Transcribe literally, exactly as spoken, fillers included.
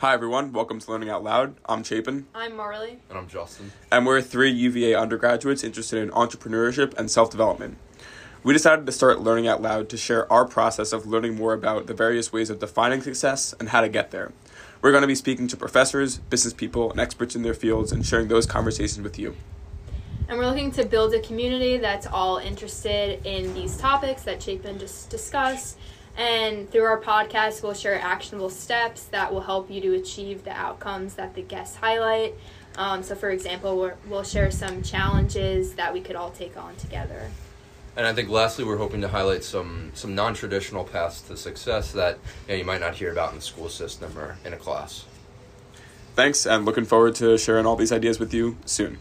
Hi everyone, welcome to Learning Out Loud. I'm Chapin. I'm Marley. And I'm Justin. And we're three U V A undergraduates interested in entrepreneurship and self-development. We decided to start Learning Out Loud to share our process of learning more about the various ways of defining success and how to get there. We're going to be speaking to professors, business people, and experts in their fields and sharing those conversations with you. And we're looking to build a community that's all interested in these topics that Chapin just discussed. And through our podcast, we'll share actionable steps that will help you to achieve the outcomes that the guests highlight. Um, so, for example, we're, we'll share some challenges that we could all take on together. And I think lastly, we're hoping to highlight some, some non-traditional paths to success that you know, you might not hear about in the school system or in a class. Thanks, and looking forward to sharing all these ideas with you soon.